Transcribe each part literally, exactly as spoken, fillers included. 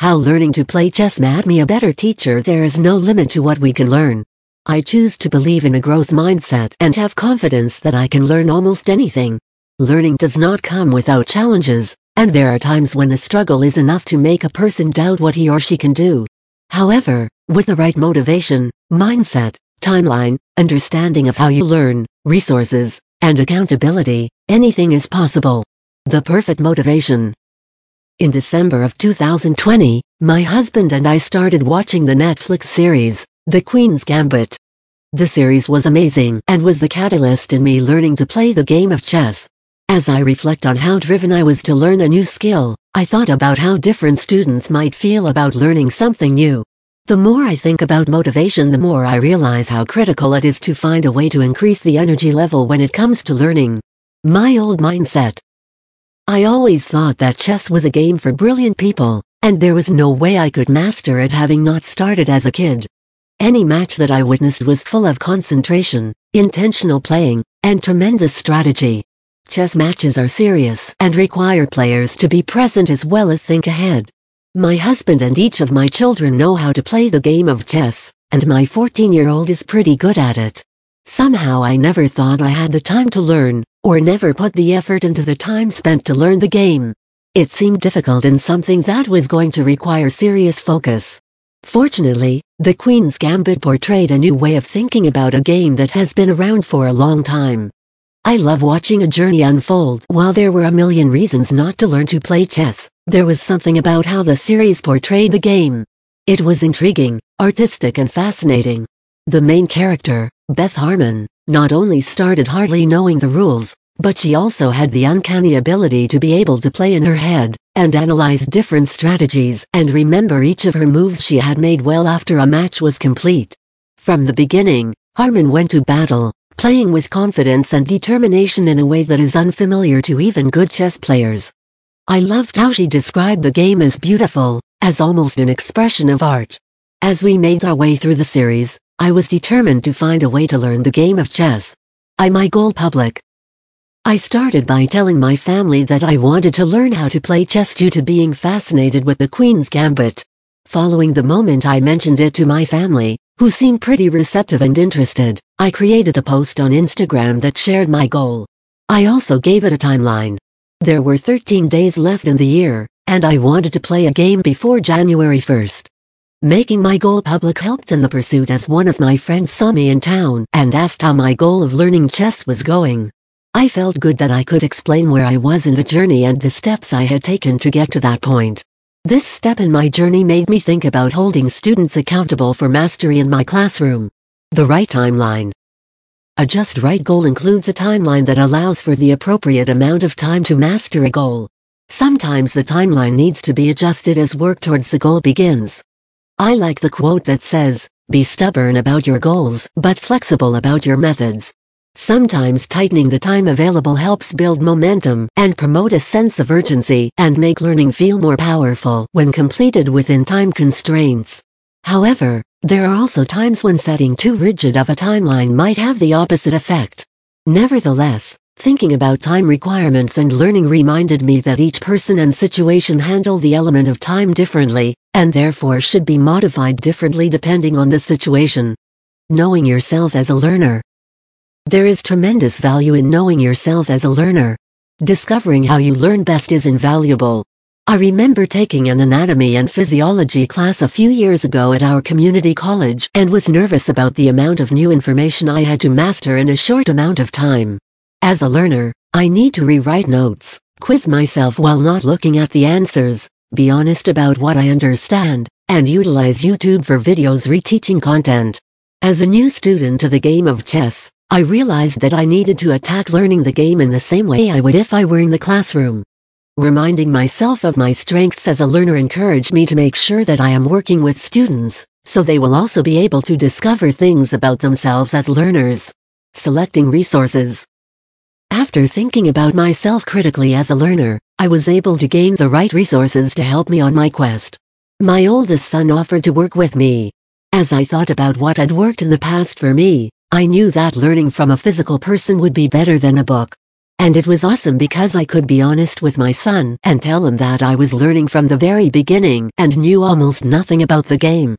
How learning to play chess made me a better teacher. There is no limit to what we can learn. I choose to believe in a growth mindset and have confidence that I can learn almost anything. Learning does not come without challenges, and there are times when the struggle is enough to make a person doubt what he or she can do. However, with the right motivation, mindset, timeline, understanding of how you learn, resources, and accountability, anything is possible. The perfect motivation. In December of two thousand twenty, my husband and I started watching the Netflix series, The Queen's Gambit. The series was amazing and was the catalyst in me learning to play the game of chess. As I reflect on how driven I was to learn a new skill, I thought about how different students might feel about learning something new. The more I think about motivation, the more I realize how critical it is to find a way to increase the energy level when it comes to learning. My old mindset. I always thought that chess was a game for brilliant people, and there was no way I could master it, having not started as a kid. Any match that I witnessed was full of concentration, intentional playing, and tremendous strategy. Chess matches are serious and require players to be present as well as think ahead. My husband and each of my children know how to play the game of chess, and my fourteen-year-old is pretty good at it. Somehow I never thought I had the time to learn, or never put the effort into the time spent to learn the game. It seemed difficult and something that was going to require serious focus. Fortunately, The Queen's Gambit portrayed a new way of thinking about a game that has been around for a long time. I love watching a journey unfold. While there were a million reasons not to learn to play chess, there was something about how the series portrayed the game. It was intriguing, artistic, and fascinating. The main character, Beth Harmon, not only started hardly knowing the rules, but she also had the uncanny ability to be able to play in her head, and analyze different strategies and remember each of her moves she had made well after a match was complete. From the beginning, Harmon went to battle, playing with confidence and determination in a way that is unfamiliar to even good chess players. I loved how she described the game as beautiful, as almost an expression of art. As we made our way through the series, I was determined to find a way to learn the game of chess. I my goal public. I started by telling my family that I wanted to learn how to play chess due to being fascinated with The Queen's Gambit. Following the moment I mentioned it to my family, who seemed pretty receptive and interested, I created a post on Instagram that shared my goal. I also gave it a timeline. There were thirteen days left in the year, and I wanted to play a game before January first. Making my goal public helped in the pursuit, as one of my friends saw me in town and asked how my goal of learning chess was going. I felt good that I could explain where I was in the journey and the steps I had taken to get to that point. This step in my journey made me think about holding students accountable for mastery in my classroom. The right timeline. A just right goal includes a timeline that allows for the appropriate amount of time to master a goal. Sometimes the timeline needs to be adjusted as work towards the goal begins. I like the quote that says, "Be stubborn about your goals, but flexible about your methods." Sometimes tightening the time available helps build momentum and promote a sense of urgency and make learning feel more powerful when completed within time constraints. However, there are also times when setting too rigid of a timeline might have the opposite effect. Nevertheless, thinking about time requirements and learning reminded me that each person and situation handle the element of time differently, and therefore should be modified differently depending on the situation. Knowing yourself as a learner. There is tremendous value in knowing yourself as a learner. Discovering how you learn best is invaluable. I remember taking an anatomy and physiology class a few years ago at our community college and was nervous about the amount of new information I had to master in a short amount of time. As a learner, I need to rewrite notes, quiz myself while not looking at the answers, be honest about what I understand, and utilize YouTube for videos reteaching content. As a new student to the game of chess, I realized that I needed to attack learning the game in the same way I would if I were in the classroom. Reminding myself of my strengths as a learner encouraged me to make sure that I am working with students, so they will also be able to discover things about themselves as learners. Selecting resources. After thinking about myself critically as a learner, I was able to gain the right resources to help me on my quest. My oldest son offered to work with me. As I thought about what had worked in the past for me, I knew that learning from a physical person would be better than a book. and it was awesome because I could be honest with my son and tell him that I was learning from the very beginning and knew almost nothing about the game.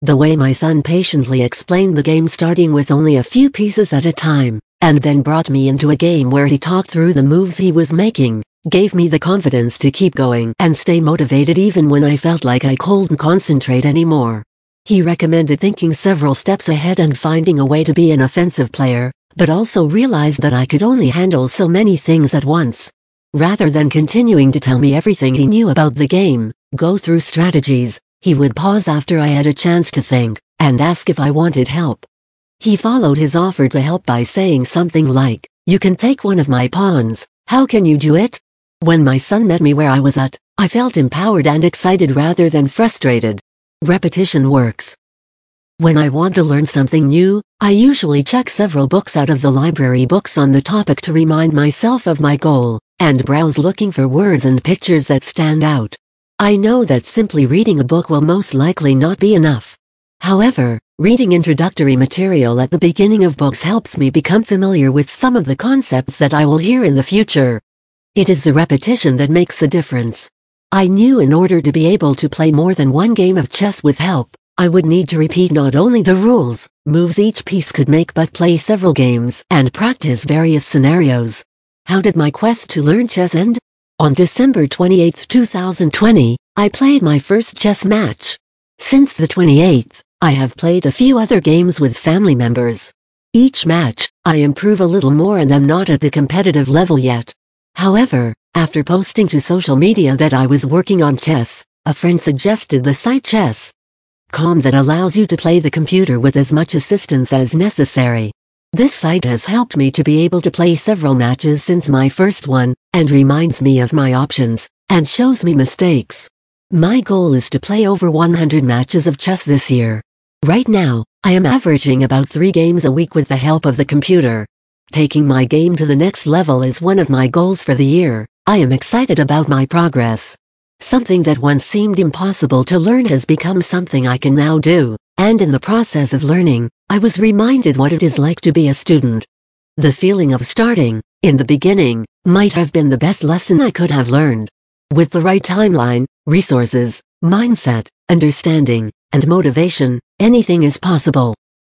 The way my son patiently explained the game, starting with only a few pieces at a time, and then brought me into a game where he talked through the moves he was making, gave me the confidence to keep going and stay motivated even when I felt like I couldn't concentrate anymore. He recommended thinking several steps ahead and finding a way to be an offensive player, but also realized that I could only handle so many things at once. Rather than continuing to tell me everything he knew about the game, go through strategies, he would pause after I had a chance to think, and ask if I wanted help. He followed his offer to help by saying something like, "You can take one of my pawns, how can you do it?" When my son met me where I was at, I felt empowered and excited rather than frustrated. Repetition works. When I want to learn something new, I usually check several books out of the library books on the topic to remind myself of my goal, and browse looking for words and pictures that stand out. I know that simply reading a book will most likely not be enough. However, reading introductory material at the beginning of books helps me become familiar with some of the concepts that I will hear in the future. It is the repetition that makes a difference. I knew in order to be able to play more than one game of chess with help, I would need to repeat not only the rules, moves each piece could make, but play several games and practice various scenarios. How did my quest to learn chess end? On December twenty-eighth, two thousand twenty, I played my first chess match. Since the twenty-eighth, I have played a few other games with family members. Each match, I improve a little more and am not at the competitive level yet. However, after posting to social media that I was working on chess, a friend suggested the site chess dot com that allows you to play the computer with as much assistance as necessary. This site has helped me to be able to play several matches since my first one, and reminds me of my options, and shows me mistakes. My goal is to play over one hundred matches of chess this year. Right now, I am averaging about three games a week with the help of the computer. Taking my game to the next level is one of my goals for the year. I am excited about my progress. Something that once seemed impossible to learn has become something I can now do, and in the process of learning, I was reminded what it is like to be a student. The feeling of starting, in the beginning, might have been the best lesson I could have learned. With the right timeline, resources, mindset, understanding, and motivation, anything is possible.